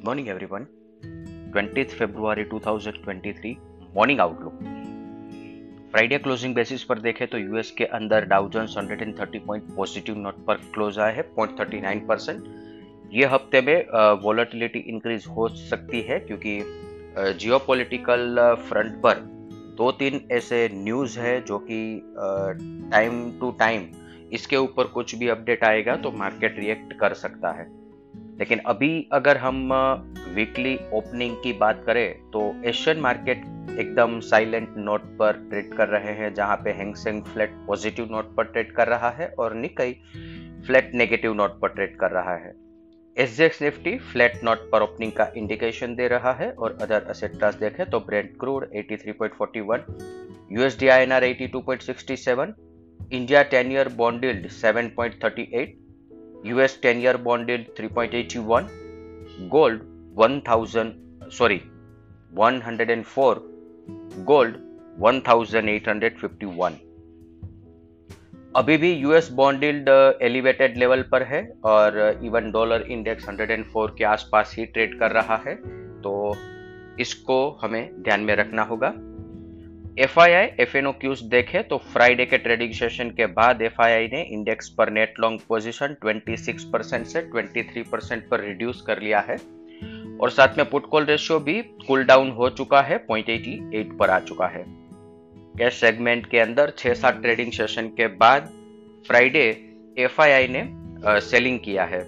Good morning everyone. 20 फरवरी 2023 morning outlook. Friday closing basis पर देखें तो यूएस के अंदर Dow Jones 130 point positive note पर क्लोज आया है 0.39%। ये हफ्ते में वॉलेटिलिटी इंक्रीज हो सकती है क्योंकि जियोपॉलिटिकल फ्रंट पर दो तीन ऐसे न्यूज़ है जो कि टाइम टू टाइम इसके ऊपर कुछ भी अपडेट आएगा तो मार्केट रिएक्ट कर सकता है। लेकिन अभी अगर हम वीकली ओपनिंग की बात करें तो एशियन मार्केट एकदम साइलेंट नोट पर ट्रेड कर रहे हैं, जहां पे Hang Seng flat positive note पर ट्रेड कर रहा है और निकाई फ्लैट नेगेटिव नोट पर ट्रेड कर रहा है। एसजेएक्स निफ्टी फ्लैट नोट पर ओपनिंग का इंडिकेशन दे रहा है। और अदर असेट क्लास देखें तो Brent crude 83.41, USD INR 82.67, India 10 year bond yield 7.38, US 10 year bond yield 3.81, gold 104, gold 1851। अभी भी US bond yield elevated level पर है और इवन डॉलर इंडेक्स 104 के आसपास ही ट्रेड कर रहा है, तो इसको हमें ध्यान में रखना होगा। FII FNOQs देखें तो फ्राइडे के ट्रेडिंग सेशन के बाद FII ने इंडेक्स पर नेट लॉन्ग पोजीशन 26% से 23% पर रिड्यूस कर लिया है और साथ में पुट कॉल रेशियो भी कूल डाउन हो चुका है, 0.88 पर आ चुका है। कैश सेगमेंट के अंदर 6-7 ट्रेडिंग सेशन के बाद फ्राइडे FII ने सेलिंग किया है।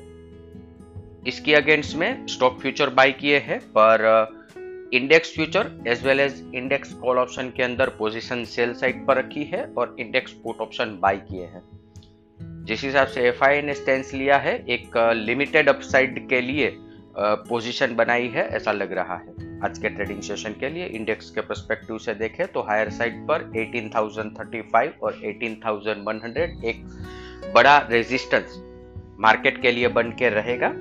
इसकी अगेंस्ट में स्टॉक फ्यूचर बाई किए हैं पर index future as well as index call option के अंदर पोजीशन सेल साइड पर रखी है और इंडेक्स पुट ऑप्शन बाई किए हैं। जिस हिसाब से FII ने स्टैंस लिया है, एक लिमिटेड अपसाइड के लिए पोजीशन बनाई है ऐसा लग रहा है। आज के ट्रेडिंग सेशन के लिए इंडेक्स के पर्सपेक्टिव से देखें तो हायर साइड पर 18,035 और 18,100 एक बड़ा रेजिस्टेंस मार्केट के लिए बन के रहेगा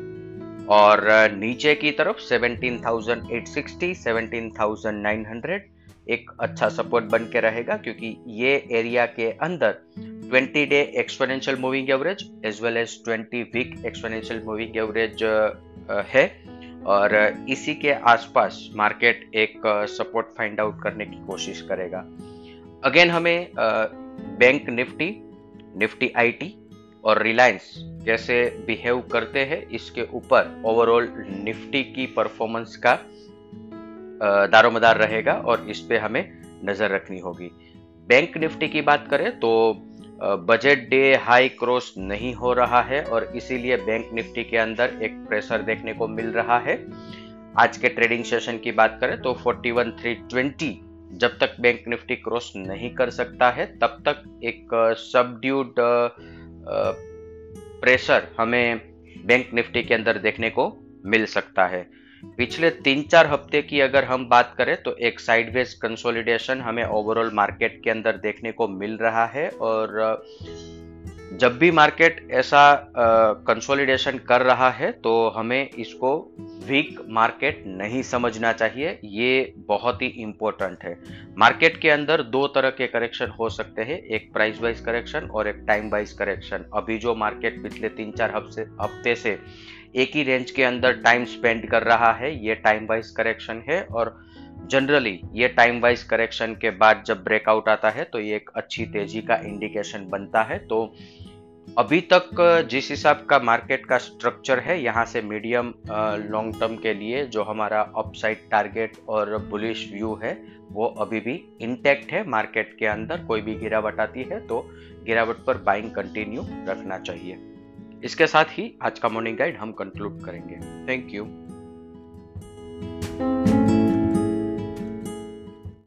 और नीचे की तरफ 17,860, 17,900 एक अच्छा सपोर्ट बन के रहेगा क्योंकि ये एरिया के अंदर 20 day exponential moving average as well as 20 week exponential moving average है और इसी के आसपास मार्केट एक सपोर्ट फाइंड आउट करने की कोशिश करेगा। अगेन हमें बैंक निफ्टी आईटी और रिलायंस जैसे बिहेव करते हैं इसके ऊपर ओवरऑल निफ्टी की परफॉर्मेंस का दारोमदार रहेगा और इस पे हमें नजर रखनी होगी। बैंक निफ्टी की बात करें तो बजट डे हाई क्रॉस नहीं हो रहा है और इसीलिए बैंक निफ्टी के अंदर एक प्रेशर देखने को मिल रहा है। आज के ट्रेडिंग सेशन की बात करें तो 41,320 जब तक बैंक निफ्टी क्रॉस नहीं कर सकता है तब तक एक सबड्यूड प्रेशर हमें बैंक निफ्टी के अंदर देखने को मिल सकता है। पिछले 3-4 हफ्ते की अगर हम बात करें तो एक साइडवेज कंसोलिडेशन हमें ओवरऑल मार्केट के अंदर देखने को मिल रहा है और जब भी मार्केट ऐसा कंसोलिडेशन कर रहा है तो हमें इसको वीक मार्केट नहीं समझना चाहिए, ये बहुत ही इम्पोर्टेंट है। मार्केट के अंदर दो तरह के करेक्शन हो सकते हैं, एक प्राइस वाइज करेक्शन और एक टाइम वाइज करेक्शन। अभी जो मार्केट पिछले 3-4 हफ्ते से एक ही रेंज के अंदर टाइम स्पेंड कर रहा है ये टाइम वाइज करेक्शन है और जनरली ये टाइम वाइज करेक्शन के बाद जब ब्रेकआउट आता है तो ये एक अच्छी तेजी का इंडिकेशन बनता है। तो अभी तक जिस हिसाब का मार्केट का स्ट्रक्चर है यहाँ से मीडियम लॉन्ग टर्म के लिए जो हमारा अपसाइड टारगेट और बुलिश व्यू है वो अभी भी इंटैक्ट है। मार्केट के अंदर कोई भी गिरावट आती है तो गिरावट पर बाइंग कंटिन्यू रखना चाहिए। इसके साथ ही आज का मॉर्निंग गाइड हम कंक्लूड करेंगे। Thank you.